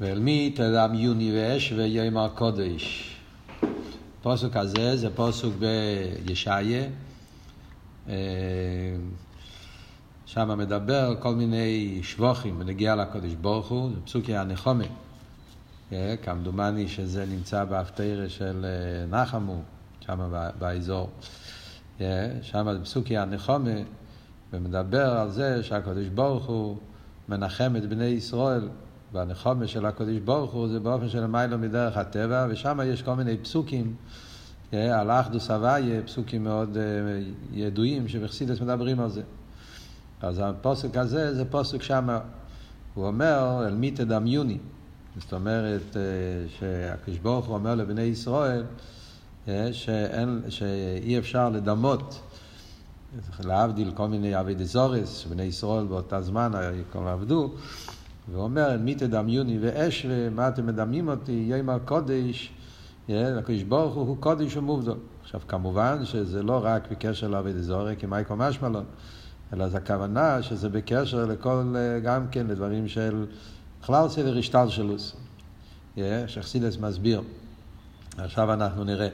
ואל מי תלמיוני ואש ויאמר קודש. הפסוק הזה זה פסוק בישעיה, שם מדבר כל מיני שבוחים ונגיע לקודש ברוך הוא, זה פסוקי הנחומה, כמדומני שזה נמצא בהפטרה של נחמו, שם באזור, שם זה פסוקי הנחומה, ומדבר על זה שהקודש ברוך הוא מנחם את בני ישראל, והנחמה של הקודש ברוך הוא זה באופן של מיילו מדרך הטבע, ושם יש כל מיני פסוקים על אחדוס הוויה, פסוקים מאוד ידועים שבחסידות מדברים על זה. אז הפסוק הזה זה פסוק שם, הוא אומר אל מי תדמיוני, זאת אומרת שהקודש ברוך הוא אומר לבני ישראל שאי אפשר לדמות, להבדיל כל מיני עבדי זורס שבני ישראל באותה זמן כל עבדו, ואומר, מי תדמיוני ואש, ומה אתם מדמים אותי, יאמר קודש, הקודש ברוך הוא קודש ומובדל. עכשיו, כמובן שזה לא רק בקשר לעבודת זרה, כי מייקו משמלון, אלא זו הכוונה שזה בקשר לכל, גם כן, לדברים של בכלל סדר השטל שלוס, שחסידס מסביר. עכשיו אנחנו נראה.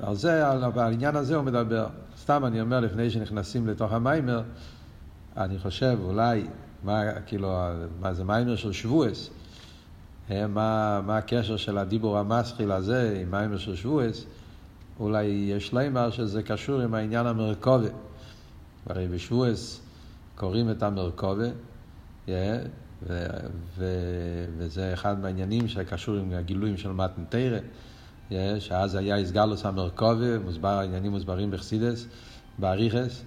על זה, על העניין הזה הוא מדבר. סתם אני אומר, לפני שנכנסים לתוך המיימר, אני חושב, אולי, מה זה מיימר של שבועס, מה הקשר של הדיבור המסחיל הזה עם מיימר של שבועס? אולי יש לומר שזה קשור עם העניין המרכובה. הרי בשבועס קוראים את המרכובה, וזה אחד מהעניינים שקשור עם הגילויים של מתן תורה, שאז היה איסגלוס המרכובה, העניינים מוסברים בחסידס, באריכס.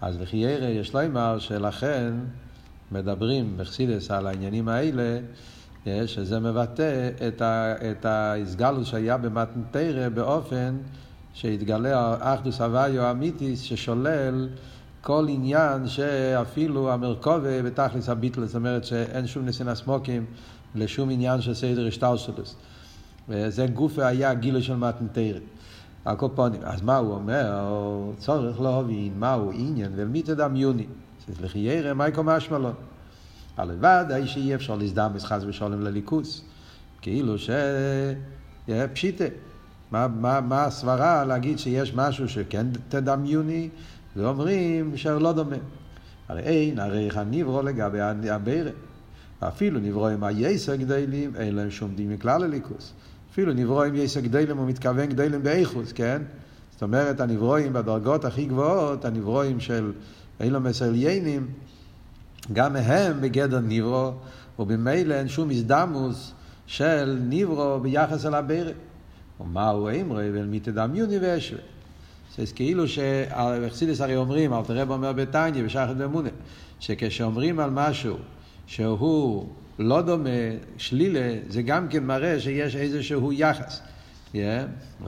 אז לחיירה יש לומר שלכן מדברים בחסידס על העניינים האלה, שזה מבטא את ההסגלות שהיה במתן תורה באופן שהתגלה אחדוס הוויה אמיתיס ששולל כל עניין שאפילו המרכובה בתכלס הביטול, זאת אומרת שאין שום ניסיון סמוקים לשום עניין של סדר השתלשלות. זה גוף היה גילוי של מתן תורה. הקופונים, אז מה הוא אומר? צורך להבין מהו עניין ולמי תדמיוני. לכי יראה מייקו משמלון, הלבד האישי אפשר לסדם משחס ושולם לליכוס, כאילו שפשיטה, מה הסברה להגיד שיש משהו שכן תדמיוני ואומרים שלא דומה? הרי אין, הרי איך הנברו לגבי הבירה, אפילו נברו עם היסר גדלים אין להם שומדים מכלל לליכוס, אפילו נברו עם יסר גדלים ומתכוון גדלים באיכוס, כן? זאת אומרת הנברואים בדרגות הכי גבוהות, הנברואים של אילו מסליינים, גם הם בגדר ניברו, ובמילא אין שום הזדמוס של ניברו ביחס אל הבירה. ומהו אמרו, ואל מי תדמיוני ואשווה. זה כאילו שהחסידס הרי אומרים, אל תראה באומר בטניה, בשחד ומונה, שכשאומרים על משהו שהוא לא דומה, שלילה, זה גם כן מראה שיש איזשהו יחס.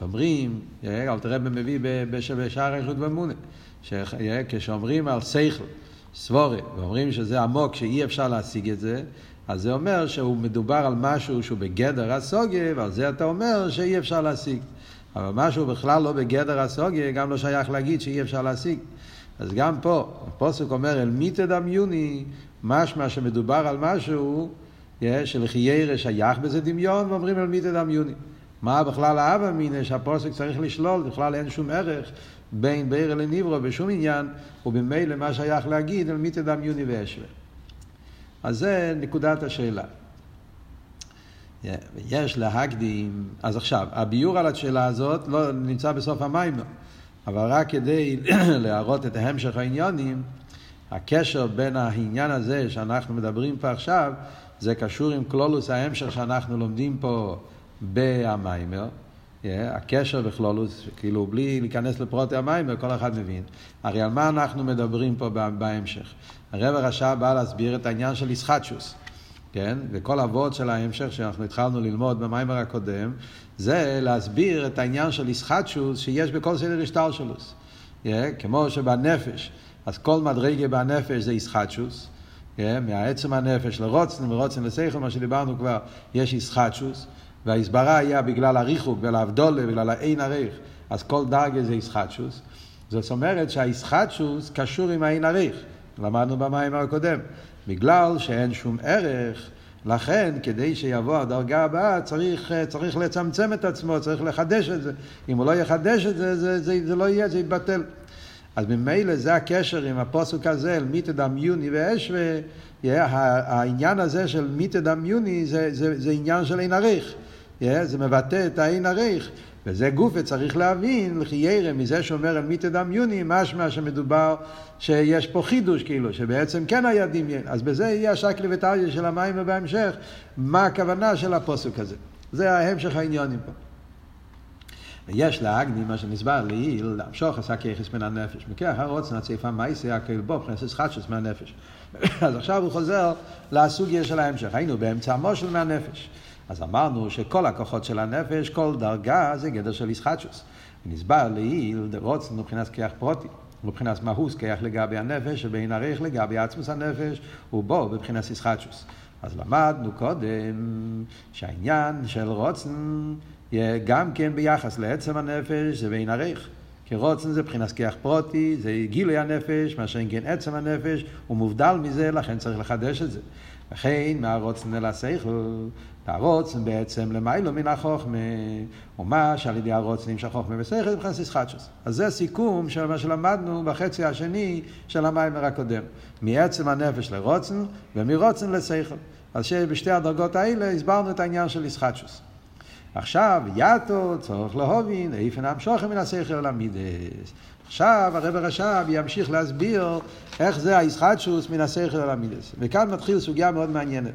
אומרים, אל תראה במביא בשער איכות ומונה. כשאומרים על שכל, סבורה, ואומרים שזה עמוק, שאי אפשר להשיג את זה, אז זה אומר שהוא מדובר על משהו שהוא בגדר הסוגיה, ועל זה אתה אומר שאי אפשר להשיג. אבל משהו בכלל לא בגדר הסוגיה, גם לא שייך להגיד שאי אפשר להשיג. אז גם פה, הפסוק אומר, אל מי תדמיוני, משמע שמדובר על משהו, שלחייר שייך בזה דמיון, ואומרים אל מי תדמיוני. מה בכלל האב אמין, שהפסוק צריך לשלול, בכלל אין שום ערך, בין בירה לניברו בשום עניין, ובמילא מה שייך להגיד, אל מי תדמיוני ואשווה. אז זה נקודת השאלה. יש להקדים, אז עכשיו, הביור על השאלה הזאת לא נמצא בסוף המיימר, אבל רק כדי להראות את המשך העניינים, הקשר בין העניין הזה שאנחנו מדברים פה עכשיו, זה קשור עם כלולוס ההמשך שאנחנו לומדים פה במיימר, הקשר בכלולוס, כאילו בלי להיכנס לפרוטי המיימר, כל אחד מבין. הרי על מה אנחנו מדברים פה בהמשך? הרב הרשע בא להסביר את העניין של ישחטשוס, כן? וכל הוות של ההמשך שאנחנו התחלנו ללמוד במיימר הקודם, זה להסביר את העניין של ישחטשוס שיש בכל סדר השתלשלוס, כמו שבנפש, אז כל מדרגה בנפש זה ישחטשוס, מהעצם הנפש לרוצן, מרוצן לשכל, מה שדיברנו כבר, יש ישחטשוס, וההסברה היה בגלל הריחוק, בגלל ההבדולה, בגלל האין הריח. אז כל דרגה זה ישחטשוס. זאת אומרת שהישחטשוס קשור עם האין הריח. למדנו במיימר הקודם. בגלל שאין שום ערך, לכן, כדי שיבוא הדרגה הבאה, צריך לצמצם את עצמו, צריך לחדש את זה. אם הוא לא יחדש את זה, זה לא יהיה, זה יתבטל. אז ממילא זה הקשר עם הפוסוק הזה, אל מי תדמיוני ואשווה, העניין הזה של מי תדמיוני זה עניין של אין עריך. זה מבטא את האין עריך. וזה גוף וצריך להבין, לחיירה, מזה שאומר אל מי תדמיוני, משמע שמדובר שיש פה חידוש כאילו, שבעצם כן היה דמיין. אז בזה יהיה השקלי וטריה של המים ובהמשך, מה הכוונה של הפוסוק הזה. זה ההמשך העניונים פה. ויש להגני, מה שנסבר לי, להמשוך עסק יחס מן הנפש. מכך הרוץ נציפה מייסי, הכל בו, פרנסס חדשס מהנפש. אז עכשיו הוא חוזר לסוגיה של ההמשך. היינו באמצעמו של מהנפש. אז אמרנו שכל הכוחות של הנפש, כל דרגה, זה גדר של ישחטשוס. ונסבר לעיל, רוצנו מבחינת כיח פרוטי, מבחינת מהוס כיח לגבי הנפש, שבין עריך לגבי עצמוס הנפש, ובו מבחינת ישחטשוס. אז למדנו קודם שהעניין של רוצן, גם כן ביחס לעצם הנפש, זה בין עריך. כי רוצן זה מבחינת כיח פרוטי, זה גילוי הנפש, מה שאין כן עצם הנפש, הוא מובדל מזה, לכן צריך לחדש את זה. לכן מהרוצן אל השכל, הרוצן בעצם למיילו מן החוכמה, ומה שעל ידי הרוצנים שהחוכמה בשכל, מבחינת ישחטשוס. אז זה סיכום של מה שלמדנו בחצי השני של המאמר הקודם. מעצם הנפש לרוצן ומרוצן לשכל. אז שבשתי הדרגות האלה הסברנו את העניין של ישחטשוס. עכשיו יתו צורך להבין, איפן המשוכם מן השכל למידס. עכשיו הרב הרש"ב ימשיך להסביר איך זה הישחטשוס מן השכל אל המידס. וכאן מתחיל סוגיה מאוד מעניינת.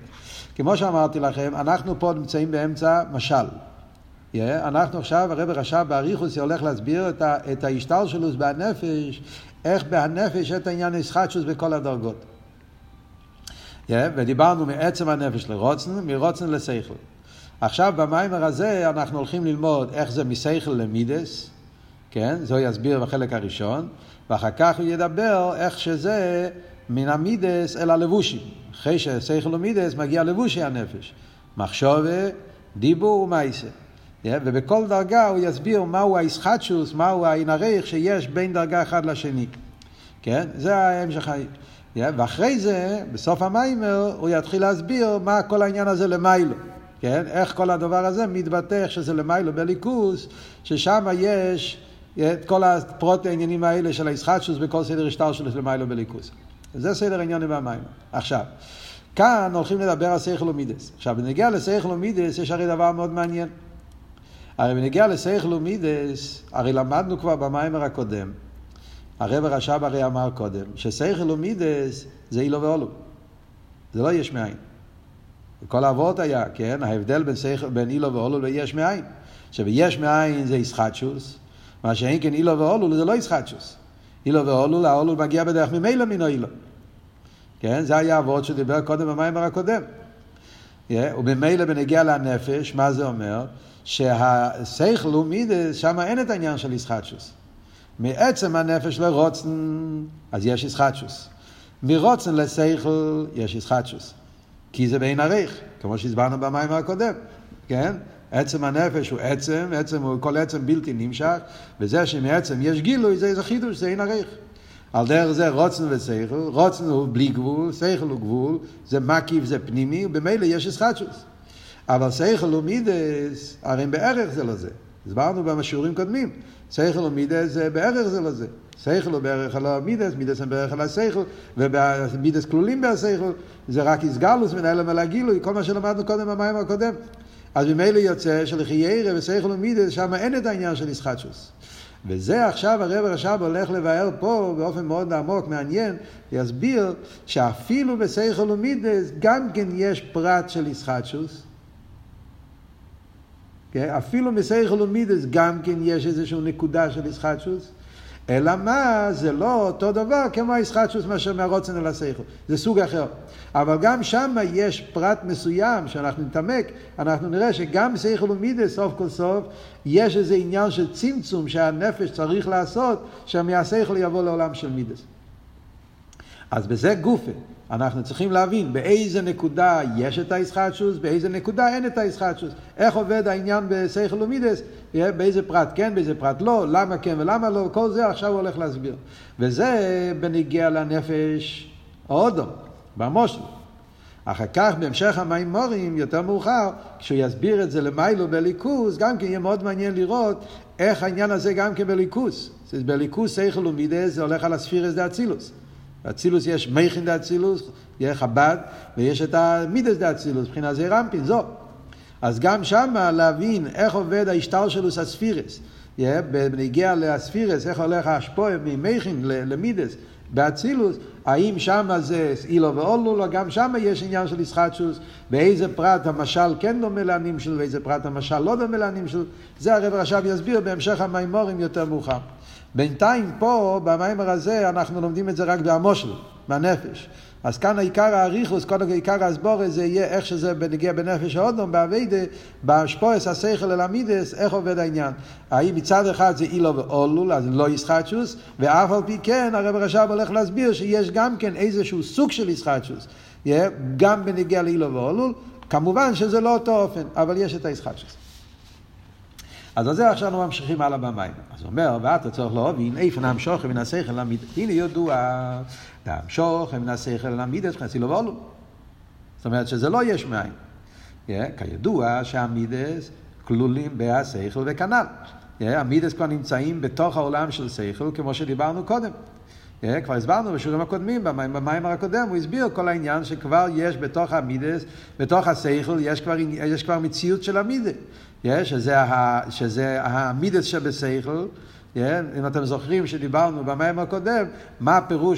כמו שאמרתי לכם, אנחנו פה נמצאים באמצע משל. אנחנו עכשיו, הרב הרש"ב באריכוס הולך להסביר את ההשתלשלות שלו בנפש, איך בנפש את העניין הישחטשוס בכל הדרגות. ודיברנו מעצם הנפש לרוצן, מרוצן לשכל. עכשיו במאמר הזה אנחנו הולכים ללמוד איך זה משכל למידס, כן? זה יסביר בחלק הראשון, ואחר כך הוא ידבר איך שזה מן המידס אל הלבושים. אחרי ששכל ומידס מגיע לבושי הנפש. מחשבה, דיבור ומעשה. ובכל דרגה הוא יסביר מהו הישחטשוס, מהו העריך שיש בין דרגה אחד לשני. כן? זה ההמשך. ואחרי זה, בסוף המאמר, הוא יתחיל להסביר מה כל העניין הזה למיילו. כן? איך כל הדבר הזה מתבטא שזה למיילו בליכוס, ששם יש את כל הפרוט העניינים האלה של הישחטשוס בכל סדר השתלשלות למיילו בליכוס. זה סדר העניינים במים. עכשיו, כאן הולכים לדבר על שכל ומידס. עכשיו, בנגיע לשכל ומידס יש הרי דבר מאוד מעניין. הרי בנגיע לשכל ומידס, הרי למדנו כבר במאמר הקודם. הרב הרש"ב הרי אמר קודם, ששכל ומידס זה אילו ואולו. זה לא יש מאין. כל האבות היה, כן? ההבדל בין אילו ואולו ויש מאין. שביש מאין זה ישחטשוס, מה שאין כן אילו ואולו זה לא ישחטשוס. אילו ואולול, האולול מגיע בדרך ממילא מן האילו. כן? זה היה עבוד שדיבר קודם במאמר הקודם. ובמילא בנגיע לנפש, מה זה אומר? שהשכל ומידס, שם אין את העניין של ישחטשוס. מעצם הנפש לרוצן, אז יש ישחטשוס. מרוצן לשכל, יש ישחטשוס. כי זה בין עריך, כמו שהסברנו במאמר הקודם. כן? עצם הנפש הוא עצם, כל עצם בלתי נמשך, וזה שמעצם יש גילוי, זה חידוש, זה אין עריך. על דרך זה רוצנו ושכל, רוצנו הוא בלי גבול, שכל הוא גבול, זה מקיף, זה פנימי, ובמילא יש ישחטשוס. אבל שכל ומידס, הרי בערך זה לא זה. הסברנו בשיעורים קודמים, שכל ומידס זה בערך זה לא זה. שכל הוא בערך על המידס, מידס הם בערך על השכל, ומידס כלולים בהשכל, זה רק הסגלוס מן ההלם על הגילוי, כל מה שלמדנו קודם במאמר הקודם. אז ממילא יוצא שלחיירה ושכל ומידס, שם אין את העניין של ישחטשוס. וזה עכשיו הרב הרש"ב הולך לבאר פה באופן מאוד עמוק, מעניין, יסביר שאפילו בשכל ומידס גם כן יש פרט של ישחטשוס. אפילו בשכל ומידס גם כן יש איזושהי נקודה של ישחטשוס. אלא מה? זה לא אותו דבר כמו הישחטשוס מאשר מהרוצן אל השכל. זה סוג אחר. אבל גם שם יש פרט מסוים שאנחנו נתעמק, אנחנו נראה שגם שכל ומידס סוף כל סוף יש איזה עניין של צמצום שהנפש צריך לעשות, שמהשכל יבוא לעולם של מידס. אז בזה גופה. אנחנו צריכים להבין באיזה נקודה יש את הישחטשוס, באיזה נקודה אין את הישחטשוס. איך עובד העניין בשכל ומידס, באיזה פרט כן, באיזה פרט לא, למה כן ולמה לא, כל זה עכשיו הוא הולך להסביר. וזה בניגיע לנפש האודום, במושל. אחר כך בהמשך המיימורים יותר מאוחר, כשהוא יסביר את זה למיילו בליכוס, גם כן יהיה מאוד מעניין לראות איך העניין הזה גם כן בליכוס. בליכוס איכל ומידה זה הולך על הספירס דה אצילוס. אצילוס יש מייכין דה אצילוס, יש חב"ד, ויש את המידס דה אצילוס, מבחינה זה רמפין, זו. אז גם שמה להבין איך עובד ההשתל שלו ספירס. בנגיע לספירס, איך הולך ההשפועה ממייכין למידס. באצילוס, האם שם זה אילו ואולו, לא, גם שם יש עניין של ישחטשוס, באיזה פרט המשל כן דומה לענים שלו, ואיזה פרט המשל לא דומה לענים שלו, זה הרב רשב יסביר בהמשך המיימורים יותר מאוחר. בינתיים פה, במיימר הזה, אנחנו לומדים את זה רק בעמושל, מהנפש. אז כאן העיקר האריכוס, קודם העיקר הסבורס, זה יהיה איך שזה נגיע בנפש האודום, בעבידה, בהשפועס השכל אל המידס, איך עובד העניין. האם מצד אחד זה אילו ואולול, אז לא ישחטשוס, ואף על פי כן, הרב רשב הולך להסביר שיש גם כן איזשהו סוג של ישחטשוס, גם בנגיע לאילו ואולול, כמובן שזה לא אותו אופן, אבל יש את הישחטשוס. אז על זה עכשיו אנחנו ממשיכים הלאה במים. אז הוא אומר, ואתה צריך להבין, איפן המשוך מן השכל למידס. הנה יודוע, המשוך מן השכל למידס, חסילו ואולו. זאת אומרת שזה לא יש מים. כידוע שהמידס כלולים בהשכל וכנ"ל. המידס כבר נמצאים בתוך העולם של שכל, כמו שדיברנו קודם. כבר הסברנו בשיעורים הקודמים, במיימר הקודם, הוא הסביר כל העניין שכבר יש בתוך המידס, בתוך השכל, יש כבר מציאות של המידס. שזה המידס שבשכל, אם אתם זוכרים שדיברנו במיימר הקודם, מה פירוש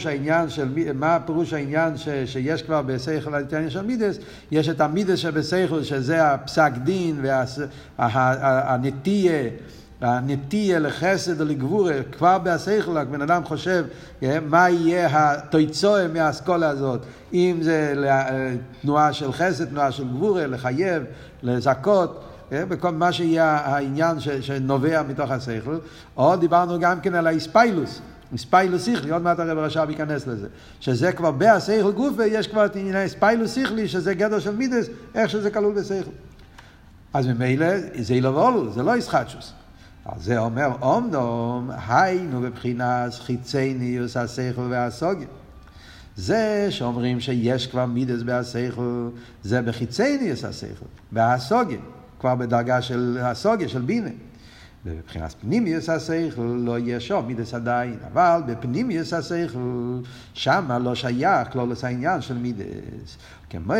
העניין שיש כבר בשכל העניין של מידס, יש את המידס שבשכל, שזה הפסק דין והנטייה, הנטייה לחסד ולגבורה, כבר בהשכל, בן אדם חושב מה יהיה התוצאה מהאסכולה הזאת, אם זה תנועה של חסד, תנועה של גבורה, לחייב, לזכות, בכל מה שיהיה העניין שנובע מתוך השכל. או דיברנו גם כן על האספיילוס, אספיילוס שכלי, עוד מעט הרב רשב ייכנס לזה, שזה כבר בהשכל גוף ויש כבר אספיילוס שכלי, שזה גדר של מידס, איך שזה כלול בשכל. אז ממילא זה אילו ואולו, זה לא ישחטשוס. אז זה אומר, אומנם, היינו בבחינת חיצוניוס השכל והסוגיה. זה שאומרים שיש כבר מידס בהשכל, זה בחיצוניוס השכל, והסוגיה, כבר בדרגה של הסוגיה, של בינה. ובבחינת פנימיוס השכל לא יש שם מידס עדיין, אבל בפנימיוס השכל, שמה לא שייך כלולוס העניין של מידס. כמו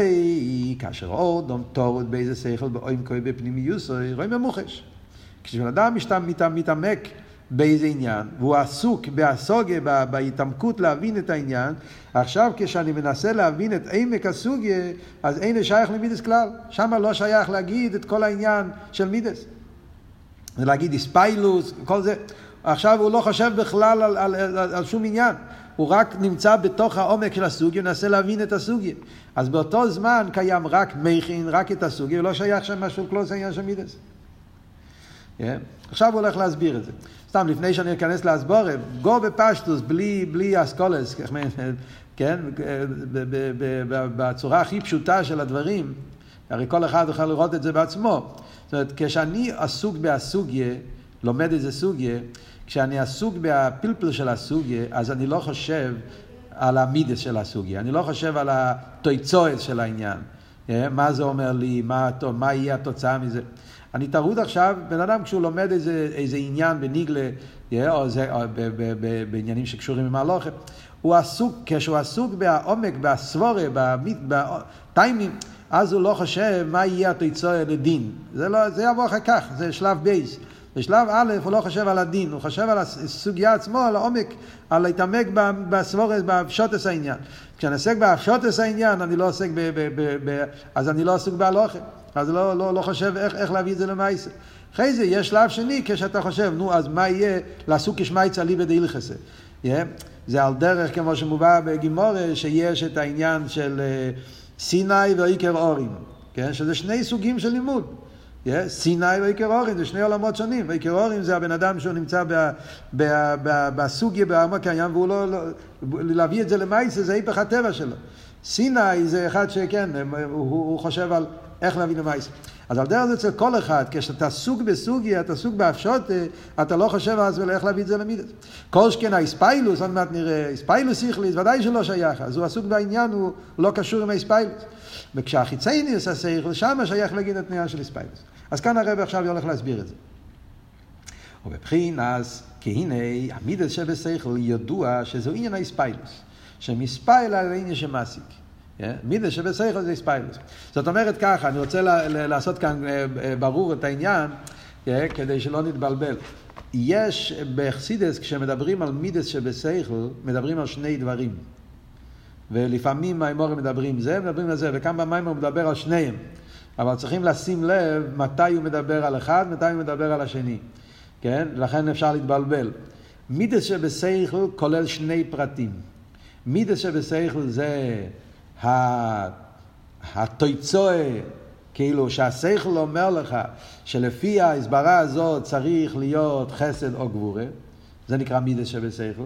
כאשר אדם טורד באיזה שכל, בעומקו בפנימיוס, רואים במוחש. כשאדם מתעמק באיזה עניין, והוא עסוק בהסוגיה, בהתעמקות להבין את העניין, עכשיו כשאני מנסה להבין את עמק הסוגיה, אז אין שייך למידס כלל. שם לא שייך להגיד את כל העניין של מידס. להגיד אספיילוס, כל זה. עכשיו הוא לא חושב בכלל על שום עניין. הוא רק נמצא בתוך העומק של הסוגיה, מנסה להבין את הסוגיה. אז באותו זמן קיים רק מייכין, רק את הסוגיה, ולא שייך שם משהו כלל זה עניין של מידס. עכשיו הוא הולך להסביר את זה. סתם, לפני שאני אכנס להסבור, גו בפשטוס, בלי אסכולס, כן? בצורה הכי פשוטה של הדברים, הרי כל אחד יכול לראות את זה בעצמו. זאת אומרת, כשאני עסוק בהסוגיה, לומד איזה סוגיה, כשאני עסוק בפלפל של הסוגיה, אז אני לא חושב על המידס של הסוגיה, אני לא חושב על התוצאה של העניין. מה זה אומר לי, מה יהיה התוצאה מזה. אני תראות עכשיו, בן אדם כשהוא לומד איזה עניין בניגלה, או בעניינים שקשורים עם הלוכה, כשהוא עסוק בעומק, בסבורה, בטיימים, אז הוא לא חושב מה יהיה התוצאה לדין. זה יבוא אחר כך, זה שלב בייס. בשלב א' הוא לא חושב על הדין, הוא חושב על הסוגיה עצמו, על העומק, על להתעמק בסבורה, בפשוטס העניין. כשאני עסק בפשוטס העניין, אז אני לא עסוק בהלוכה. אז לא חושב איך להביא את זה למעשה. אחרי זה יש שלב שני, כשאתה חושב, נו, אז מה יהיה לעסוק כשמייצא לי בדי לחסה? זה על דרך, כמו שמובא בגימורה, שיש את העניין של סיני ועיקר אורים, שזה שני סוגים של לימוד. סיני ועיקר אורים, זה שני עולמות שונים. ועיקר אורים זה הבן אדם שהוא נמצא בסוגיה, בעמק העניין, והוא לא, להביא את זה למעשה, זה היפך הטבע שלו. סיני זה אחד שכן, הוא חושב על איך להבין למעשה. אז על דרך זה אצל כל אחד, כשאתה סוג בסוגיה, אתה סוג בהפשות, אתה לא חושב אז ולאיך להביא את זה למידס. כל שכן האספיילוס, עוד מעט נראה, אספיילוס איכליס, ודאי שלא שייך, אז הוא עסוק בעניין, הוא לא קשור עם האספיילוס. וכשהחיצייניס הסייך, לשם שייך להגיד את תניה של אספיילוס. אז כאן הרב עכשיו יולך להסביר את זה. ובבחינס, כי הנה, המידס שבסייך ידוע שזו עניין האספיילוס, שמספייל על העניין שמעסיק. מידה שבסייכל זה אספיילוס. זאת אומרת ככה, אני רוצה לעשות כאן ברור את העניין, כדי שלא נתבלבל. יש בחסידס, כשמדברים על מידס שבסייכל, מדברים על שני דברים. ולפעמים האמורים מדברים זה, מדברים על זה, וכאן במים הוא מדבר על שניהם. אבל צריכים לשים לב מתי הוא מדבר על אחד, מתי הוא מדבר על השני. כן? לכן אפשר להתבלבל. מידס שבסייכל כולל שני פרטים. מידס שבסייכל זה התויצוע, כאילו שהשכל אומר לך שלפי ההסברה הזאת צריך להיות חסד או גבורה, זה נקרא מידס שבשכל.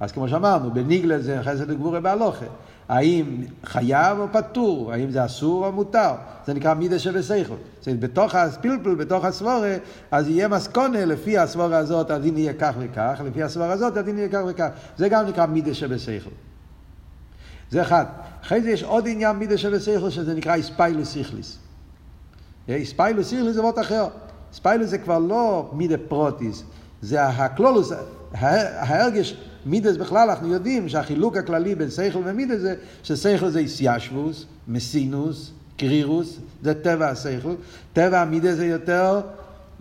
אז כמו שאמרנו, בניגלה זה חסד וגבורה בהלוכה, האם חייב או פטור, האם זה אסור או מותר, זה נקרא מידס שבשכל. בתוך הפלפל, בתוך הסברה, אז יהיה מסקנה, לפי הסברה הזאת הדין יהיה כך וכך, לפי הסברה הזאת הדין יהיה כך וכך, זה גם נקרא מידס שבשכל. זה אחד. אחרי זה יש עוד עניין מידה שבשכל שזה נקרא אספיילוס שכליס. אספיילוס שכליס זה עוד אחר. אספיילוס זה כבר לא מידה פרוטיס, זה הכלולוס, ההרגש מידס בכלל. אנחנו יודעים שהחילוק הכללי בין שכל ומידה זה ששכל זה איסיאשוס, מסינוס, קרירוס, זה טבע השכל. טבע המידה זה יותר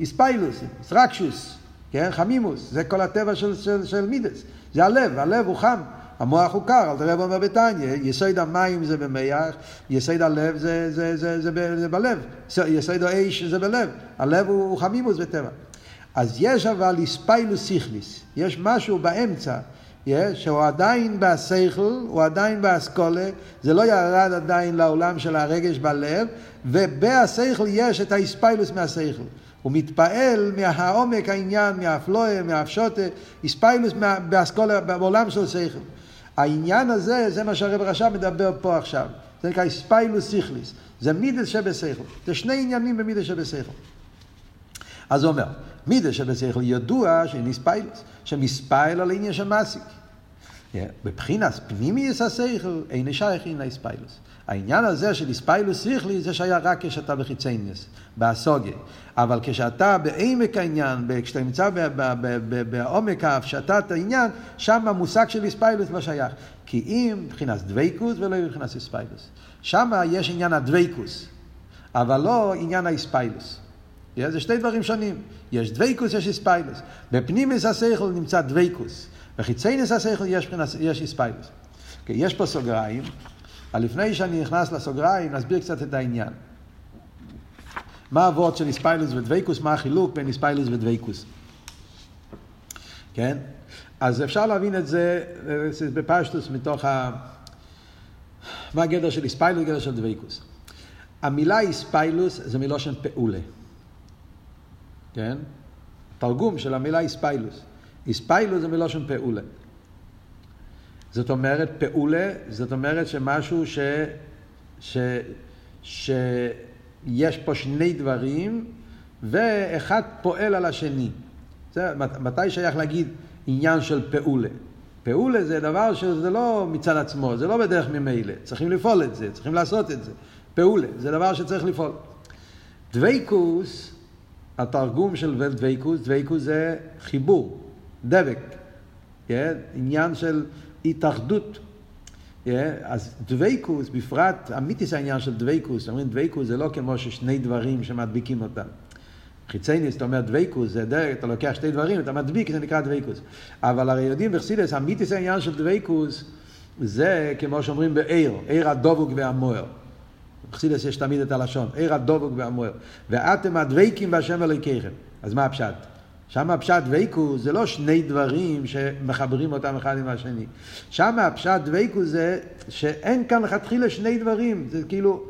אספיילוס, סרקשוס, כן? חמימוס, זה כל הטבע של, של, של מידס. זה הלב, הלב הוא חם. המוח הוא קר, אל תראה במה בטניה, יסוד המים זה במח, יסוד הלב זה, זה, זה, זה, זה בלב, יסוד האש זה בלב, הלב הוא חמימוס וטבע. אז יש אבל אספיילוס שכליס, יש משהו באמצע, שהוא עדיין בשכל, הוא עדיין באסכולה, זה לא ירד עדיין לעולם של הרגש בלב, ובשכל יש את האספיילוס מהשכל. הוא מתפעל מהעומק העניין, מהאפלואה, מהאפשוטה, אספיילוס באסכולה, בעולם של שכל. העניין הזה, זה מה שהרב רש"ב מדבר פה עכשיו. זה נקרא אספיילוס שכליס. זה מידס שבשכל. זה שני עניינים במידס שבשכל. אז הוא אומר, מידס שבשכל ידוע שאין אספיילוס, שמספייל על עניין שמעסיק. בבחינת פנימיוס השכל, אין שייך אין לאספיילוס. העניין הזה של אספיילוס שכליס, זה שהיה רק כשאתה בחיצייניוס, בהסוגיה. אבל כשאתה בעמק העניין, כשאתה נמצא בעומק ההפשטת העניין, שם המושג של אספיילוס לא שייך. כי אם מבחינת דוויקוס ולא מבחינת אספיילוס. שם יש עניין הדוויקוס, אבל לא עניין האספיילוס. זה שתי דברים שונים. יש דוויקוס, יש אספיילוס. בפנימיוס השכל נמצא דוויקוס. בחיצייניוס השכל יש אספיילוס. יש פה סוגריים. לפני שאני נכנס לסוגריים, נסביר קצת את העניין. מה העבוד של אספיילוס ודוויקוס, מה החילוק בין אספיילוס ודוויקוס. כן? אז אפשר להבין את זה בפשטוס מתוך מה הגדר של אספיילוס, גדר של דוויקוס. המילה אספיילוס זה מילה של פעולה. כן? תרגום של המילה אספיילוס. אספיילוס זה מילה של פעולה. זאת אומרת, פעולה, זאת אומרת שמשהו יש פה שני דברים, ואחד פועל על השני. זה, מתי שייך להגיד עניין של פעולה? פעולה זה דבר שזה לא מצד עצמו, זה לא בדרך ממילא. צריכים לפעול את זה, צריכים לעשות את זה. פעולה, זה דבר שצריך לפעול. דוויקוס, התרגום של דוויקוס, דוויקוס זה חיבור, דבק. כן? עניין של התאחדות. אז דוויקוס, בפרט, אמיתיס העניין של דוויקוס, אומרים דוויקוס זה לא כמו ששני דברים שמדביקים אותם. חיצייניס, אתה אומר דוויקוס, זה דרך, אתה לוקח שתי דברים, אתה מדביק, זה נקרא דוויקוס. אבל הרי יודעים בחסידות, אמיתיס העניין של דוויקוס, זה כמו שאומרים בעיר, עיר הדבוק והמואר. בחסידות יש תמיד את הלשון, עיר הדבוק והמואר. ואתם הדבקים בהשם אלוהיכם. אז מה הפשט? שם הפשט דוויקוס זה לא שני דברים שמחברים אותם אחד עם השני. שם הפשט דוויקוס זה שאין כאן חתחילה שני דברים. זה כאילו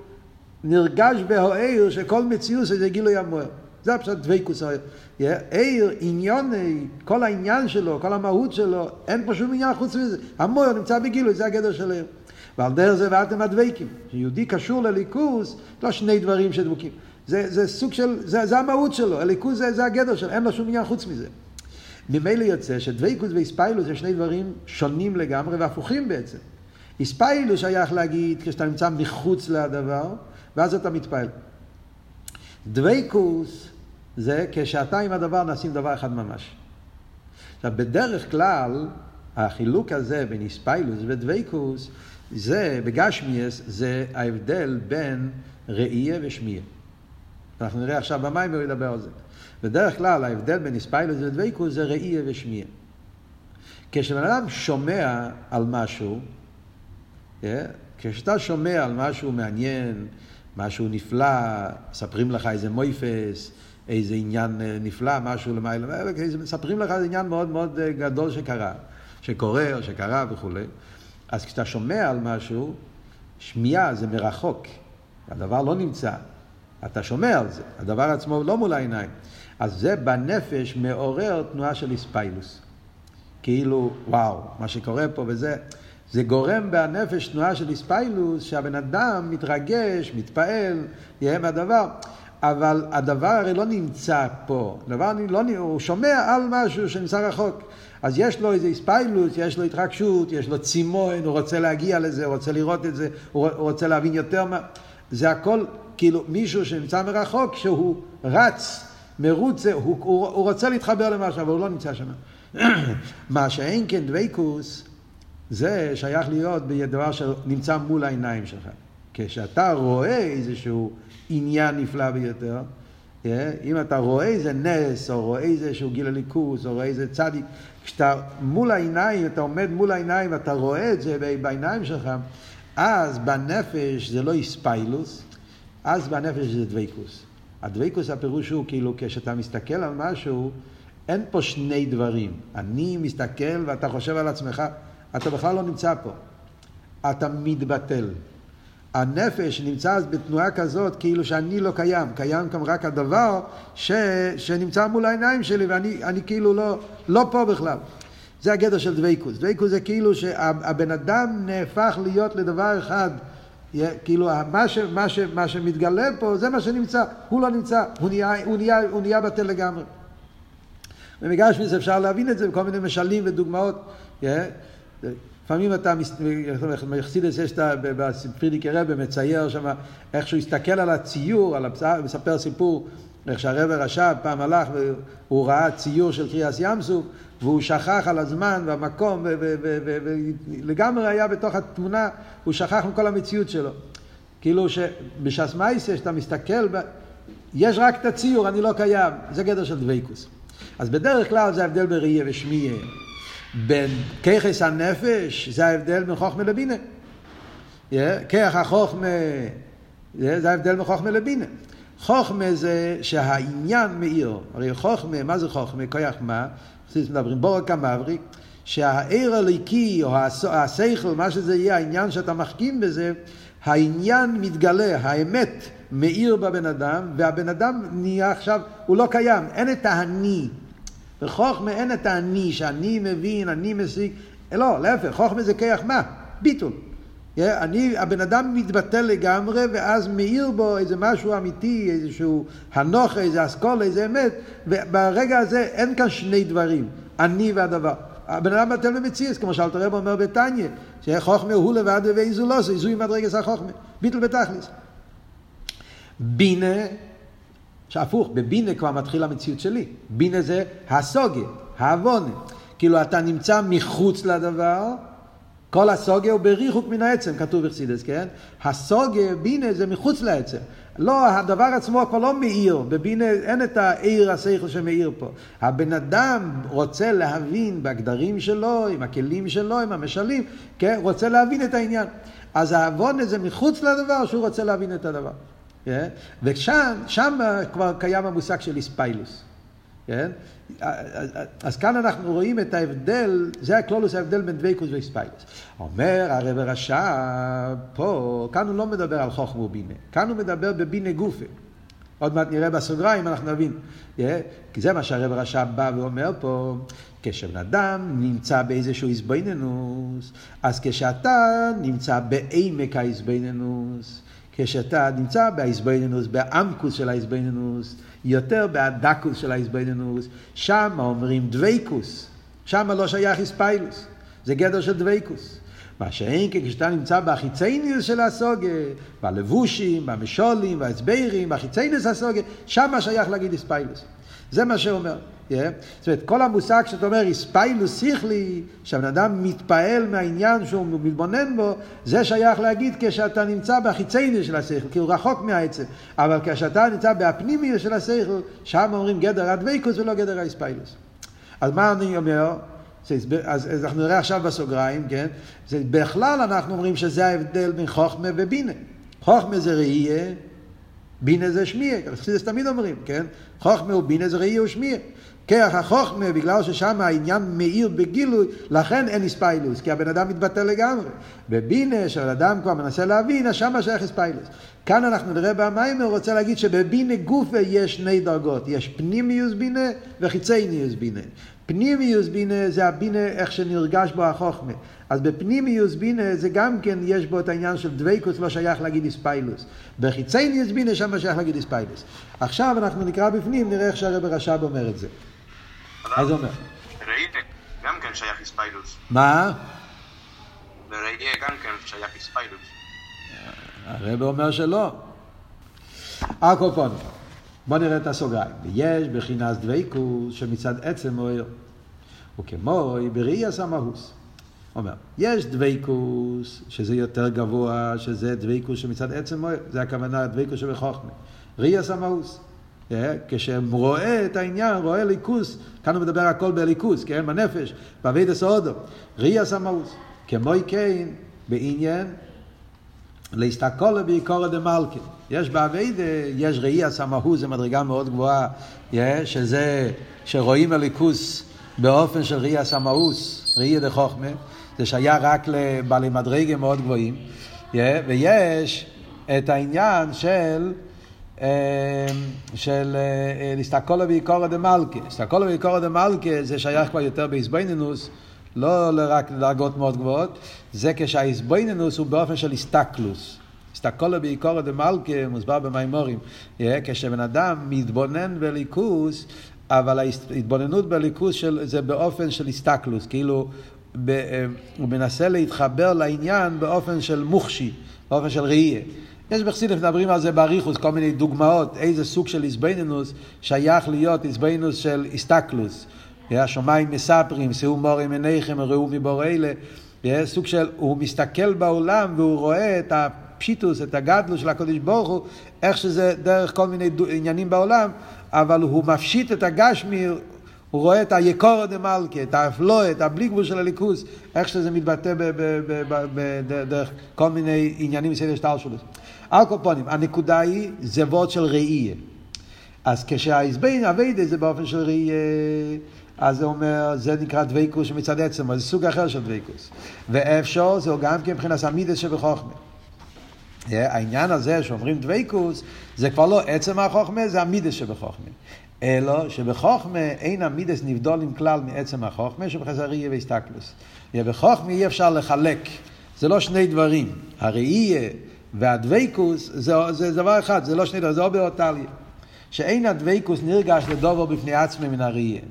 נרגש בהעיר שכל מציאות זה גילוי המואר. זה הפשט דוויקוס. העיר, עניין, כל העניין שלו, כל המהות שלו, אין פה שום עניין חוץ מזה. המואר נמצא בגילוי, זה הגדר של העיר. ועל דרך זה ואתם הדבקים. שיהודי קשור לליכוס, לא שני דברים שדבוקים. זה סוג של, זה המהות שלו, הליכוס זה הגדר שלו, אין לו שום עניין חוץ מזה. ממילא יוצא שדבקות ואיספיילוס זה שני דברים שונים לגמרי והפוכים בעצם. איספיילוס שייך להגיד כשאתה נמצא מחוץ לדבר, ואז אתה מתפעל. דבקות זה כשאתה עם הדבר נעשים דבר אחד ממש. עכשיו בדרך כלל, החילוק הזה בין איספיילוס ודבקות, זה בגשמיאס, זה ההבדל בין ראייה ושמיעה. אנחנו נראה עכשיו במים הוא ידבר על זה. בדרך כלל ההבדל בין איספיילוס ודבקות זה ראייה ושמיעה. כשבן אדם שומע על משהו, כשאתה שומע על משהו מעניין, משהו נפלא, מספרים לך איזה מויפס, איזה עניין נפלא, משהו למעלה, מספרים לך איזה עניין מאוד מאוד גדול שקרה, שקורה או שקרה וכו'. אז כשאתה שומע על משהו, שמיעה זה מרחוק, הדבר לא נמצא. אתה שומע על זה, הדבר עצמו לא מול העיניים. אז זה בנפש מעורר תנועה של איספיילוס. כאילו, וואו, מה שקורה פה וזה, זה גורם בנפש תנועה של איספיילוס, שהבן אדם מתרגש, מתפעל, יהיה מהדבר. אבל הדבר הרי לא נמצא פה. הדבר לא נמצא, הוא שומע על משהו שנמצא רחוק. אז יש לו איזה איספיילוס, יש לו התרגשות, יש לו צימון, הוא רוצה להגיע לזה, הוא רוצה לראות את זה, הוא רוצה להבין יותר מה. זה הכל כאילו מישהו שנמצא מרחוק, שהוא רץ, מרוץ, הוא רוצה להתחבר למשהו, אבל הוא לא נמצא שם. מה שאין כן דבקות, זה שייך להיות בדבר שנמצא מול העיניים שלך. כשאתה רואה איזשהו עניין נפלא ביותר, אם אתה רואה איזה נס, או רואה איזשהו גיל הליכוס, או רואה איזה צדיק, כשאתה מול העיניים, אתה עומד מול העיניים, אתה רואה את זה בעיניים שלך, אז בנפש זה לא איספיילוס, אז בנפש זה דבקוס. הדבקוס הפירוש הוא כאילו כשאתה מסתכל על משהו, אין פה שני דברים. אני מסתכל ואתה חושב על עצמך, אתה בכלל לא נמצא פה. אתה מתבטל. הנפש נמצא אז בתנועה כזאת כאילו שאני לא קיים. קיים כאן רק הדבר שנמצא מול העיניים שלי ואני כאילו לא פה בכלל. זה הגדר של דבקות. דבקות זה כאילו שהבן אדם נהפך להיות לדבר אחד. כאילו מה שמתגלה פה זה מה שנמצא. הוא לא נמצא. הוא נהיה בטל לגמרי. ומגש מזה אפשר להבין את זה בכל מיני משלים ודוגמאות. לפעמים אתה מחסיד את זה שאתה בפרידיקי רבי מצייר שם איך שהוא הסתכל על הציור, מספר סיפור איך שהרבי רשב פעם הלך והוא ראה ציור של קריאס ים סוף והוא שכח על הזמן והמקום ולגמרי היה בתוך התמונה, הוא שכח מכל המציאות שלו. כאילו שבשעס מייסה שאתה מסתכל, יש רק את הציור, אני לא קיים, זה גדר של דבקות. אז בדרך כלל זה ההבדל בראייה ושמיעה. בין כיחס הנפש, זה ההבדל בין חוכמה לבינה. כיח החוכמה, זה ההבדל בין חוכמה לבינה. חוכמה זה שהעניין מאיר. הרי חוכמה, מה זה חוכמה? כיח מה? מדברים בורק המבריק, שהעיר הליקי או השכל, מה שזה יהיה, העניין שאתה מחכים בזה, העניין מתגלה, האמת מאיר בבן אדם, והבן אדם נהיה עכשיו, הוא לא קיים, אין את האני. בחוכמה אין את האני, שאני מבין, אני מסיק. לא, להפך, חוכמה זה כיח מה? ביטול. הבן אדם מתבטל לגמרי, ואז מאיר בו איזה משהו אמיתי, איזשהו הנוח, איזה אסכול, איזה אמת, וברגע הזה אין כאן שני דברים, אני והדבר. הבן אדם בטל במציאס, כמו שאלת הרב אומר בטניה, שחוכמה הוא לבד ואיזו לא, איזו עם הדרגס החוכמה. ביטול בתכלס. בינה, שהפוך, בבינה כבר מתחיל המציאות שלי. בינה זה הסוגה, העוונה. כאילו אתה נמצא מחוץ לדבר, כל הסוגה הוא בריחוק מן העצם, כתוב בחסידות, כן? הסוגה, בינה זה מחוץ לעצם. לא, הדבר עצמו כבר לא מאיר, בבינה אין את העיר השכל שמאיר פה. הבן אדם רוצה להבין בהגדרים שלו, עם הכלים שלו, עם המשלים, כן? רוצה להבין את העניין. אז העוונה זה מחוץ לדבר שהוא רוצה להבין את הדבר. כן? ושם כבר קיים המושג של איספיילוס. כן? אז כאן אנחנו רואים את ההבדל, זה הכלולוס ההבדל בין דבקות ואיספיילוס. אומר הרב רשע פה, כאן הוא לא מדבר על חוכמה ובינה, כאן הוא מדבר בבינה גופה. עוד מעט נראה בסוגריים, אנחנו נבין. כי זה מה שהרב רש"ב בא ואומר פה, כשבן אדם נמצא באיזשהו איזבנינוס, אז כשאתה נמצא בעמק האיזבנינוס, כשאתה נמצא באיזבנינוס, בעמקוס של האיזבנינוס, יותר בהדקוס של האיזבנינוס, שם אומרים דוויקוס, שם לא שייך איספיילוס, זה גדר של דוויקוס. מה שאין כשאתה נמצא בחיצייניוס של הסוגה, בלבושים, במשולים, בהסברים, בחיצייניוס הסוגה, שם שייך להגיד איספיילוס. זה מה שאומר. זאת אומרת, כל המושג שאתה אומר איספיילוס שיחלי, שהבן אדם מתפעל מהעניין שהוא מתבונן בו, זה שייך להגיד כשאתה נמצא בחיצייניוס של השכל, כי הוא רחוק מהעצם. אבל כשאתה נמצא בפנימיוס של השכל, שם אומרים גדר הדוויקוס ולא גדר האיספיילוס. אז מה אני אומר? אז אנחנו נראה עכשיו בסוגריים, כן? בכלל אנחנו אומרים שזה ההבדל בין חוכמה ובינה. חוכמה זה ראייה, בינה זה שמיעה. זה תמיד אומרים, כן? חוכמה ובינה זה ראייה ושמיעה. כך החוכמה, בגלל ששם העניין מאיר בגילוי, לכן אין איספיילוס, כי הבן אדם מתבטל לגמרי. בבינה, שהאדם כבר מנסה להבין, שם שייך איספיילוס. כאן אנחנו נראה במיימר, רוצה להגיד שבבינה גופה יש שני דרגות. יש פנימיוס בינה וחיצייניוס בינה. פנימיוס בינה זה הבינה איך שנרגש בו החוכמה. אז בפנימיוס בינה זה גם כן יש בו את העניין של דוויקוס, לא שייך להגיד איספיילוס. בחיצייניוס בינה שם שייך להגיד איספיילוס. עכשיו אנחנו נקרא בפנים, נראה איך שהרב רש"ב אומר את זה. אז אומר. ראייה גם כן שייך איספיילוס. מה? ראייה גם כן שייך איספיילוס. הרב אומר שלא. הקופון. בוא נראה את הסוגריים. ויש בחינת דוויקוס שמצד עצם מוער. וכמו בראייה סמאוס. אומר, יש דוויקוס שזה יותר גבוה, שזה דוויקוס שמצד עצם מוער. זה הכוונה דוויקוס שבחוכמה. ראייה סמאוס. כשרואה את העניין, רואה ליקוס. כאן הוא מדבר הכל בליקוס, כן? בנפש, בעבודת סעודו. ראייה סמאוס. כמו כן, בעניין, להסתכל בעיקר דמלכי. יש בעבודה, יש ראייה סמאוס, זה מדרגה מאוד גבוהה, שזה, שרואים הליכוס באופן של ראייה סמאוס, ראייה דחוכמה, זה שהיה רק לבעלי מדרגה מאוד גבוהים, ויש את העניין של להסתכל בעיקר דמלכי. להסתכל בעיקר דמלכי זה שייך כבר יותר באיזבנינוס, לא רק לדרגות מאוד גבוהות, זה כשהאיזבנינוס הוא באופן של הסתכלוס. הסתכלו בעיקר דמלכה, מוסבר במיימורים, כשבן אדם מתבונן בליכוס, אבל ההתבוננות בליכוס זה באופן של הסתכלוס, כאילו הוא מנסה להתחבר לעניין באופן של מוחשי, באופן של ראייה. יש בחסידות מדברים על זה באריכוס, כל מיני דוגמאות, איזה סוג של איזבנינוס שייך להיות איזבנינוס של הסתכלוס. השומעים מספרים, שאו מורים עיניכם, ראו מבורא אלה, סוג של, הוא מסתכל בעולם והוא רואה את הפשיטוס, את הגדלו של הקדוש ברוך הוא, איך שזה דרך כל מיני עניינים בעולם, אבל הוא מפשיט את הגשמי, הוא רואה את היקור דמלכה, את האפלואה, את הבלי גבול של הליכוס, איך שזה מתבטא דרך כל מיני עניינים מסדר שטר שלו. אלקופונים, הנקודה היא זוות של ראייה. אז כשהאיזבין הווידה זה באופן של ראייה, אז זה אומר, זה נקרא דוויקוס שמצד עצמו, זה סוג אחר של דוויקוס. ואפשר, זהו גם כן מבחינת המידס שבחוכמה. העניין הזה שאומרים דוויקוס, זה כבר לא עצם החוכמה, זה המידס שבחוכמה. אלא שבחוכמה אין המידס נבדול עם כלל מעצם החוכמה, שבחז הראייה והסתכלוס. בחוכמה אי אפשר לחלק, זה לא שני דברים. הראייה והדוויקוס זה דבר אחד, זה לא שני דברים, זה או באותליה. שאין הדוויקוס נרגש לדובר בפני עצמם מן הראייה.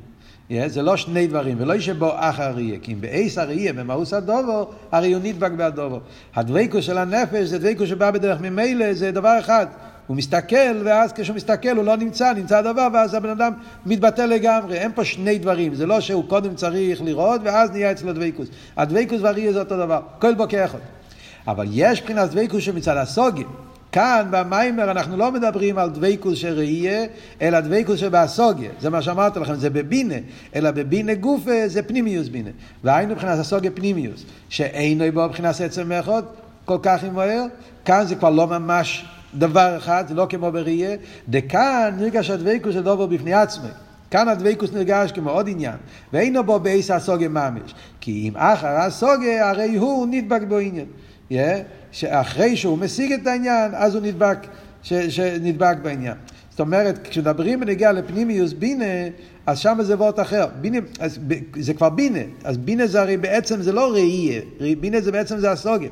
זה לא שני דברים, ולא שבו אחר הראייה, כי אם באיס הראייה, במהוס הדובו, הרי הוא נדבק בהדובו. הדוויקוס של הנפש זה דוויקוס שבא בדרך ממילא, זה דבר אחד. הוא מסתכל, ואז כשהוא מסתכל הוא לא נמצא, נמצא הדבר, ואז הבן אדם מתבטל לגמרי. אין פה שני דברים, זה לא שהוא קודם צריך לראות, ואז נהיה אצלו דוויקוס. הדוויקוס והראייה זה אותו דבר, כל בו כאחד. אבל יש בחינת דוויקוס שמצד הסוגיה. כאן במיימר אנחנו לא מדברים על דוויקוס של ראייה, אלא דוויקוס שבהסוגיה. זה מה שאמרתי לכם, זה בבינה, אלא בבינה גוף זה פנימיוס בינה. והיינו מבחינת הסוגיה פנימיוס, שאינו בו מבחינת עצם אחד, כל כך מוער, כאן זה כבר לא ממש דבר אחד, זה לא כמו בראייה, דכאן נרגש הדוויקוס של דובר בפני עצמי. כאן הדוויקוס נרגש כמו עוד עניין, ואינו בו באיס הסוגיה ממש, כי אם אחר הסוגיה הרי הוא נדבק בו עניין. שאחרי שהוא משיג את העניין, אז הוא נדבק בעניין. זאת אומרת, כשדברים בנגיע לפנימיוס בינה, אז שם זה ואות אחר. בינה, אז, זה כבר בינה. אז בינה זה הרי בעצם, זה לא ראייה. בינה זה בעצם זה הסוגיה.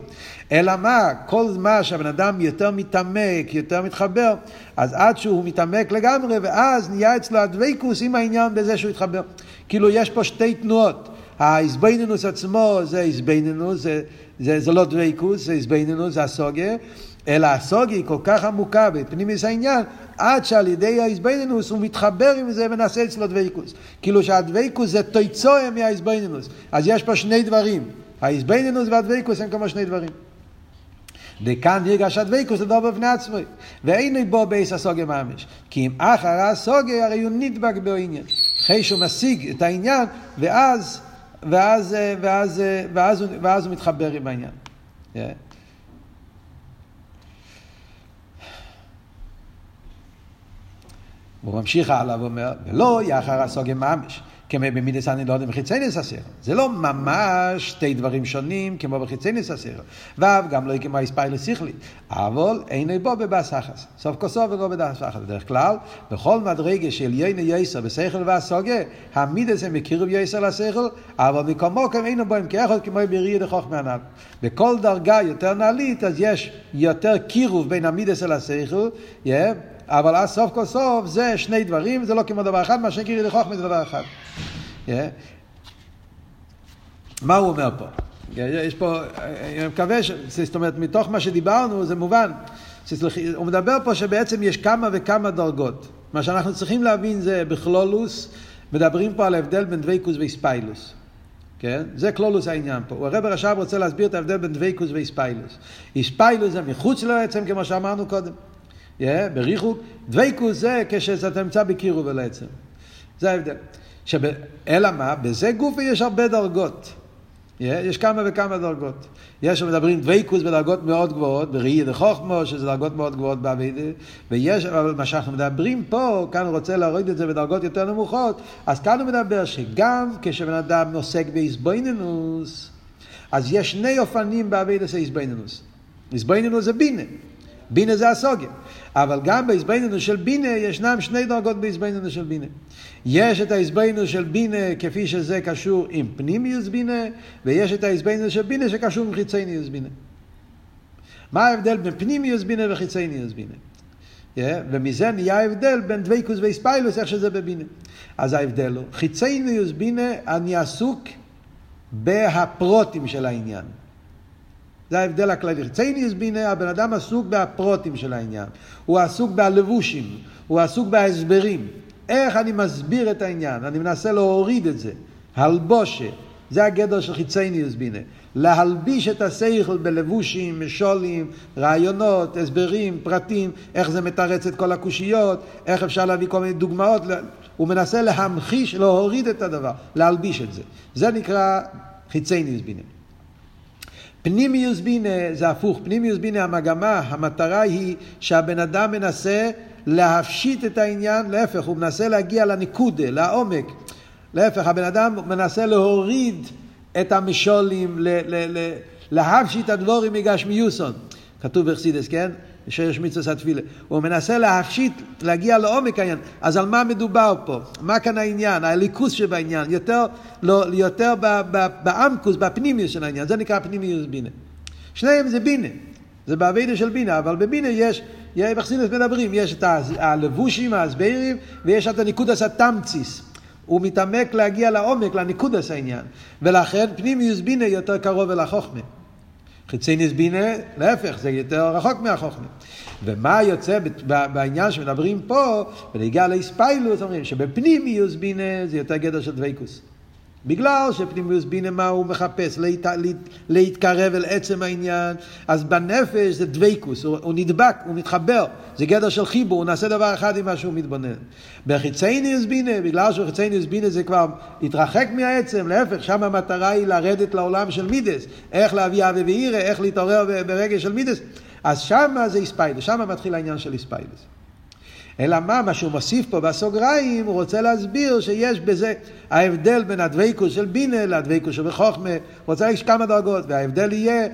אלא מה? כל מה שהבן אדם יותר מתעמק, יותר מתחבר, אז עד שהוא מתעמק לגמרי, ואז נהיה אצלו הדוויקוס עם העניין בזה שהוא התחבר. כאילו יש פה שתי תנועות. ההסביינינוס עצמו זה הסביינינוס, זה לא דוויקוס, זה הסביינינוס, זה הסוגיה. אלא הסוגיה כל כך עמוקה בפנימיוס העניין, עד שעל ידי האיזבנינוס הוא מתחבר עם זה ונעשה אצלו דוויקוס. כאילו שהדוויקוס זה תויצויה מהאיזבנינוס. אז יש פה שני דברים. האיזבנינוס והדוויקוס הם כמו שני דברים. דכאן נרגש הדוויקוס לדבר בפני עצמו. ואין בו בייס הסוגיה ממש. כי אם אחר הסוגיה הרי הוא נדבק בעניין. אחרי שהוא משיג את העניין, ואז הוא מתחבר עם העניין. והוא ממשיך הלאה ואומר, ולא יחר הסוגיה ממש, כמו במידס הנדלות ובחיצייניס הסכר. זה לא ממש שתי דברים שונים, כמו בחיצייניס הסכר. ואף גם לא כמו הספייל שכלי, אבל אין בו בבאס אחס. סוף כוסוף ולא בדאס אחס. בדרך כלל, בכל מדרגה של ייני יסר בסכר והסוגיה, המידס הם מכירו יסר לסכר, אבל מקומו כאן אין בו הם כאחות כמו בירי דחוך מענב. בכל דרגה יותר נעלית, אז יש יותר קירוב בין המידס לסכר, אבל אז סוף כל סוף זה שני דברים, זה לא כמו דבר אחד, מה שקירי לחוכמה זה דבר אחד. מה הוא אומר פה? יש פה, אני מקווה, זאת אומרת, מתוך מה שדיברנו זה מובן. הוא מדבר פה שבעצם יש כמה וכמה דרגות. מה שאנחנו צריכים להבין זה בכלולוס, מדברים פה על ההבדל בין דוויקוס ואיספיילוס. זה כלולוס העניין פה. הרב הרש"ב רוצה להסביר את ההבדל בין דוויקוס ואיספיילוס. איספיילוס זה מחוץ לעצם כמו שאמרנו קודם. בריחוק, דוויקוס זה כשאתה נמצא בקירוב אל העצם. זה ההבדל. אלא מה? בזה גוף יש הרבה דרגות. יש כמה וכמה דרגות. יש שמדברים דוויקוס בדרגות מאוד גבוהות, בראייה דחוכמה, שזה דרגות מאוד גבוהות בעבידה, ויש, אבל מה שאנחנו מדברים פה, כאן רוצה להוריד את זה בדרגות יותר נמוכות, אז כאן הוא מדבר שגם כשבן אדם נוסק באיזבנינוס, אז יש שני אופנים בעבידה של איזבנינוס. איזבנינוס זה בינה. בינה זה הסוגיה. אבל גם בהסבייננו של בינה ישנם שני דרגות בהסבייננו של בינה. יש את ההסבייננו של בינה כפי שזה קשור עם פנימיוס בינה, ויש את ההסבייננו של בינה שקשור עם חיצייניוס בינה. מה ההבדל בין פנימיוס בינה וחיצייניוס בינה? ומזה נהיה ההבדל בין דוויקוס ואיספיילוס איך שזה בבינה. אז ההבדל הוא, חיצייניוס בינה אני עסוק בהפרוטים של העניין. זה ההבדל הכללי. חיצייניוס בינה, הבן אדם עסוק בהפרוטים של העניין. הוא עסוק בהלבושים, הוא עסוק בהסברים. איך אני מסביר את העניין? אני מנסה להוריד את זה. הלבושה, זה הגדר של חיצייניוס בינה. להלביש את השכל בלבושים, משולים, רעיונות, הסברים, פרטים, איך זה מתרץ את כל הקושיות, איך אפשר להביא כל מיני דוגמאות. הוא מנסה להמחיש, להוריד את הדבר, להלביש את זה. זה נקרא חיצייניוס בינה. פנימיוס בינה זה הפוך. פנימיוס בינה המגמה, המטרה היא שהבן אדם מנסה להפשיט את העניין, להפך, הוא מנסה להגיע לניקודה, לעומק. להפך, הבן אדם מנסה להוריד את המשולים, להפשיט את הדבורים מגשמיוסון. כתוב בחסידות, כן? שיש מצוות התפילה. הוא מנסה להפשיט, להגיע לעומק העניין. אז על מה מדובר פה? מה כאן העניין? הליכוס שבעניין. יותר בעמקוס, בפנימיוס של העניין. זה נקרא פנימיוס בינה. שניהם זה בינה. זה בעבודה של בינה. אבל בבינה יש, בחסידות מדברים, יש את הלבושים, ההסברים, ויש את הניקודס התמציס. הוא מתעמק להגיע לעומק, לניקודס העניין. ולכן פנימיוס בינה יותר קרוב אל החוכמה. חיצייניוס בינה, להפך, זה יותר רחוק מהחוכמה. ומה יוצא בעניין שמדברים פה, ונגיע לאיספיילוס, אומרים שבפנימיוס בינה זה יותר גדר של דוויקוס. בגלל שפנימיוס בינה מה הוא מחפש? להתקרב אל עצם העניין. אז בנפש זה דוויקוס, הוא נדבק, הוא מתחבר. זה גדר של חיבור, הוא נעשה דבר אחד עם מה שהוא מתבונן. בחיצייניוס בינה, בגלל שחיצייניוס בינה זה כבר התרחק מהעצם, להפך, שם המטרה היא לרדת לעולם של מידס, איך להביא אבי ואירה, איך להתעורר ברגע של מידס. אז שם זה איספיילוס, שם מתחיל העניין של איספיילוס. אלא מה שהוא מוסיף פה בסוגריים, הוא רוצה להסביר שיש בזה ההבדל בין הדוויקוס של בינה לדוויקוס של חוכמה, רוצה להגיד כמה דרגות, וההבדל יהיה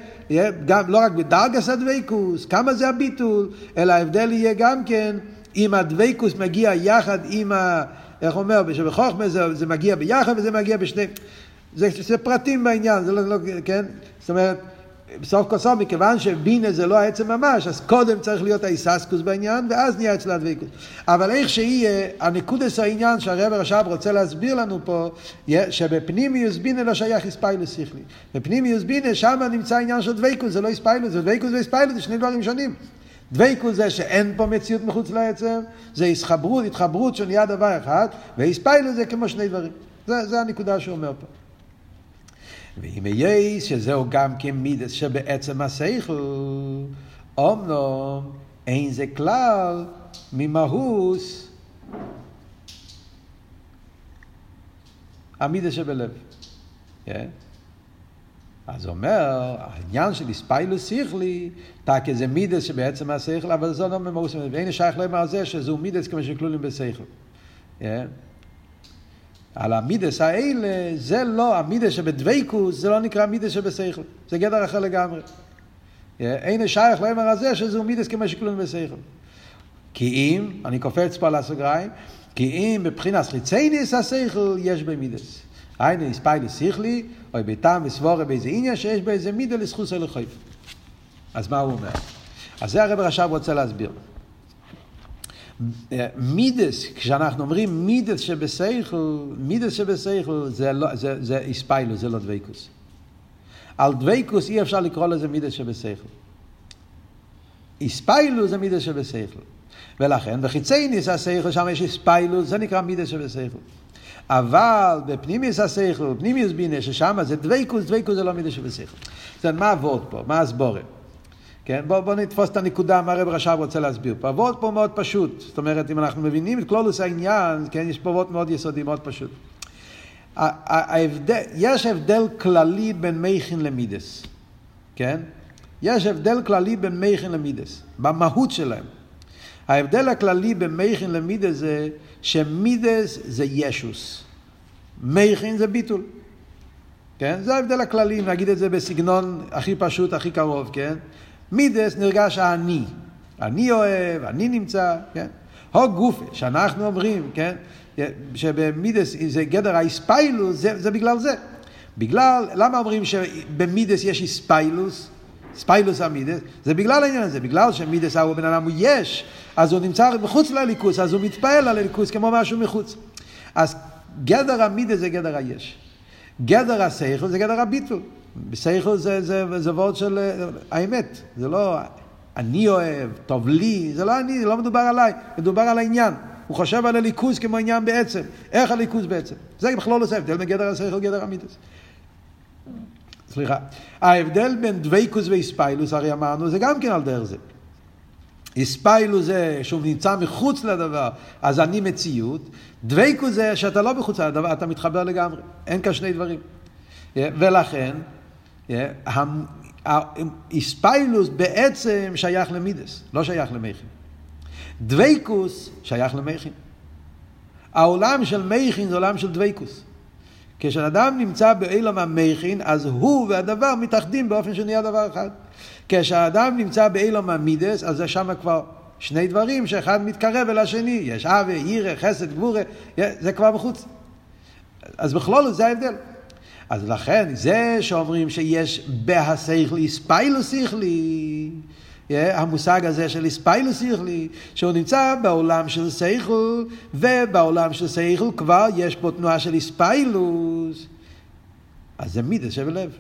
גם לא רק בדרגת הדוויקוס, כמה זה הביטול, אלא ההבדל יהיה גם כן אם הדבקוס מגיע יחד עם ה... איך אומר, שבחוכמה זה מגיע ביחד וזה מגיע בשני... זה פרטים בעניין, זה לא... כן? זאת אומרת, בסוף כל סוף, מכיוון שבינה זה לא העצם ממש, אז קודם צריך להיות האיססקוס בעניין, ואז נהיה אצל הדבקוס. אבל איך שיהיה, הנקודס העניין שהרב עכשיו רוצה להסביר לנו פה, שבפנימיוס בינה לא שייך איספיילוס שכלי. בפנימיוס בינה, שם נמצא העניין של דבקוס, זה לא איספיילוס, זה דבקוס ואיספיילוס, זה שני דברים שונים. דבקוס זה שאין פה מציאות מחוץ לעצם, זה הסחברות, התחברות שנהיה דבר אחד, ואיספיילוס זה כמו שני דברים. זה הנקודה שהוא אומר פה. ואם יש, שזהו גם כמידס שבעצם השכל, אומנם אין זה כלל ממהוס המידס שבלב. כן? אז אומר, העניין של איספיילוס שכלי, תקה זה מידס שבעצם השכל, אבל זה לא ממהוס. ואין שייך לומר על זה שזהו מידס כמו שכלולים בשכל. כן? על המידס האלה, זה לא, המידס שבדבקוס, זה לא נקרא מידס שבשכל. זה גדר אחר לגמרי. אין שייך לאמר הזה שזהו מידס כמו שכלול בשכל. כי אם, אני קופץ פה על הסוגריים, כי אם בבחינת חיצייניס השכל, יש במידס. היינו איספיילוס שכלי, או ביתם וסבורה באיזה עניין, שיש באיזה מידה לסחוס אל החיים. אז מה הוא אומר? אז זה הרב עכשיו רוצה להסביר. מידס, כשאנחנו אומרים מידס שבשכל זה איספיילוס, זה לא דבקוס. על דבקוס אי אפשר לקרוא לזה מידס שבשכל. איספיילוס זה מידס שבשכל. ולכן, בחיצייניס השכל, שם יש איספיילוס, זה נקרא מידס שבשכל. אבל בפנימיוס השכל, בפנימיוס בינה, ששם זה דבקוס, דבקוס זה לא מידס שבשכל. זאת אומרת, מה עבוד פה? מה הסבורת? כן, בוא נתפוס את הנקודה, מה הרב רש"ב רוצה להסביר פה. עבוד פה מאוד פשוט, זאת אומרת, אם אנחנו מבינים את כלולוס העניין, כן, יש פה עבוד מאוד יסודי, מאוד פשוט. יש הבדל כללי בין מייכין למידס, כן? יש הבדל כללי בין מייכין למידס, במהות שלהם. ההבדל הכללי בין מייכין למידס זה, שמידס זה ישוס, מייכין זה ביטול. כן, זה ההבדל הכללי, נגיד את זה בסגנון הכי פשוט, הכי קרוב, כן? מידס נרגש אני. אני אוהב, אני נמצא, כן? הו גופה, שאנחנו אומרים, כן? שבמידס, זה גדר האיספיילוס, זה בגלל זה. בגלל, למה אומרים שבמידס יש איספיילוס? איספיילוס המידס? זה בגלל העניין הזה, בגלל שמידס הוא בן אדם, הוא יש, אז הוא נמצא מחוץ לליכוס, אז הוא מתפעל על הליכוס כמו משהו מחוץ. אז גדר המידס זה גדר היש. גדר השכל זה גדר הביטול. בשכל זה ועוד של האמת. זה לא אני אוהב, טוב לי, זה לא אני, זה לא מדובר עליי, מדובר על העניין. הוא חושב על הליכוז כמו עניין בעצם. איך הליכוז בעצם? זה בכלל לא ההבדל בין גדר השכל לגדר המידס. סליחה. ההבדל בין דבקוס ואיספיילוס, הרי אמרנו, זה גם כן על דרך זה. איספיילוס זה שהוא נמצא מחוץ לדבר, אז אני מציאות. דבקוס זה שאתה לא מחוץ לדבר, אתה מתחבר לגמרי. אין כאן שני דברים. ולכן, איספיילוס בעצם שייך למידס, לא שייך למייכין. דבקוס שייך למייכין. העולם של מייכין זה עולם של דבקוס. כשאדם נמצא בעולם המייכין, אז הוא והדבר מתאחדים באופן שנהיה דבר אחד. כשאדם נמצא בעולם המידס, אז זה שם כבר שני דברים שאחד מתקרב אל השני. יש אהבה, יראה, חסד, גבורה, זה כבר בחוץ. אז בכלול זה ההבדל. אז לכן, זה שאומרים שיש בהשכל איספיילוס שכלי, המושג הזה של איספיילוס שכלי, שהוא נמצא בעולם של שכל, ובעולם של שכל כבר יש פה תנועה של איספיילוס. אז זה מידס שבלב.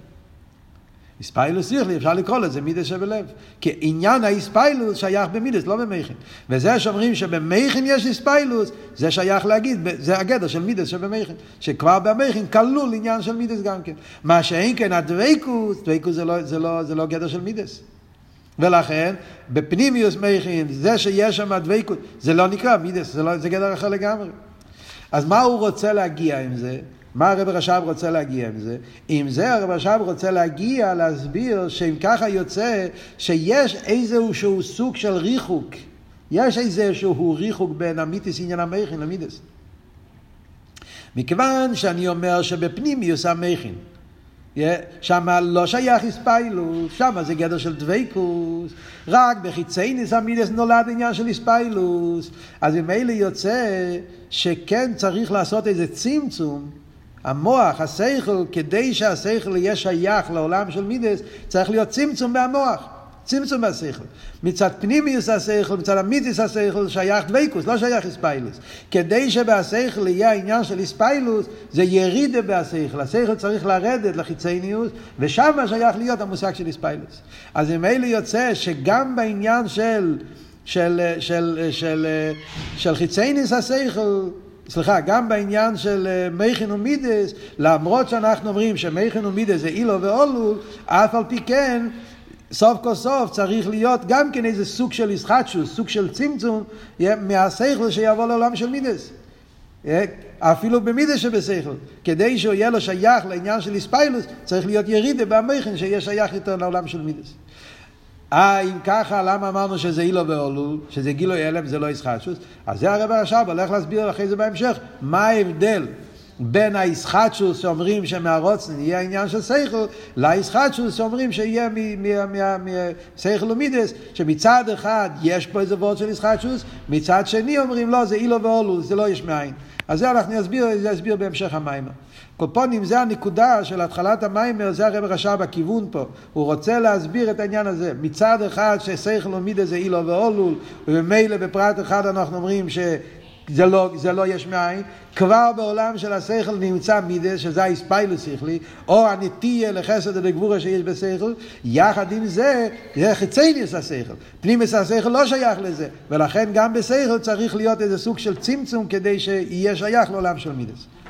איספיילוס שכלי, אפשר לקרוא לזה מידס שבלב. כי עניין האיספיילוס שייך במידס, לא במייכין. וזה שאומרים שבמייכין יש איספיילוס, זה שייך להגיד, זה הגדר של מידס שבמייכין. שכבר במייכין כלול עניין של מידס גם כן. מה שאין כן הדבקוס, דבקוס זה לא גדר של מידס. ולכן, בפנימיוס מייכין, זה שיש שם הדבקוס, זה לא נקרא מידס, זה גדר אחר לגמרי. אז מה הוא רוצה להגיע עם זה? מה הרב רש"ב רוצה להגיע עם זה? עם זה הרב רש"ב רוצה להגיע, להסביר שאם ככה יוצא שיש איזשהו סוג של ריחוק. יש איזשהו ריחוק בין המיתיס עניין המכין למידס. מכיוון שאני אומר שבפנימיוס המכין, שמה לא שייך הספיילוס, שמה זה גדר של דוויקוס, רק בחיצי נסמינס נולד עניין של הספיילוס. אז ממילא יוצא שכן צריך לעשות איזה צמצום, המוח, השכל, כדי שהשכל יהיה שייך לעולם של מידס, צריך להיות צמצום מהמוח, צמצום מהשכל. מצד פנימיוס השכל, מצד אמיתיס השכל, שייך דוויקוס, לא שייך הספיילוס. כדי שבהשכל יהיה העניין של הספיילוס, זה ירידה בהשכל. השכל צריך לרדת לחיצייניוס, ושם שייך להיות המושג של הספיילוס. אז עם אלה יוצא שגם בעניין של, של, של, של, של, של חיצייניס השכל, סליחה, גם בעניין של מייכן ומידס, למרות שאנחנו אומרים שמייכן ומידס זה אילו ואולול, אף על פי כן, סוף כל סוף צריך להיות גם כן איזה סוג של ישחטשוס, סוג של צמצום, מהשכל שיבוא לעולם של מידס. אפילו במידס שבשכל. כדי שיהיה לו שייך לעניין של הספיילוס, צריך להיות ירידה במייכן שיהיה שייך יותר לעולם של מידס. אם ככה, למה אמרנו שזה אילו ואולול, שזה גילוי הלם, זה לא ישחטשוס? אז זה הרב הרש"ב הולך להסביר אחרי זה בהמשך, מה ההבדל בין הישחטשוס שאומרים שמהרוצן יהיה העניין של שכל, לישחטשוס שאומרים שיהיה משכל ומידס, שמצד אחד יש פה איזה בורד של ישחטשוס, מצד שני אומרים לא, זה אילו ואולול, זה לא יש מאין. אז זה אנחנו נסביר בהמשך המיימר. קופונים, זה הנקודה של התחלת המיימר, זה הרב הרש"ב בכיוון פה. הוא רוצה להסביר את העניין הזה. מצד אחד ששכל ומידס זה אילו ואולול, ובמילא בפרט אחד אנחנו אומרים ש... זה לא יש מאין, כבר בעולם של השכל נמצא מידס, שזה הספיילוס שכלי, או הנטייה לחסד ולגבורה שיש בשכל, יחד עם זה, זה חיצייניס השכל, פנימיס השכל לא שייך לזה, ולכן גם בשכל צריך להיות איזה סוג של צמצום כדי שיהיה שייך לעולם של מידס.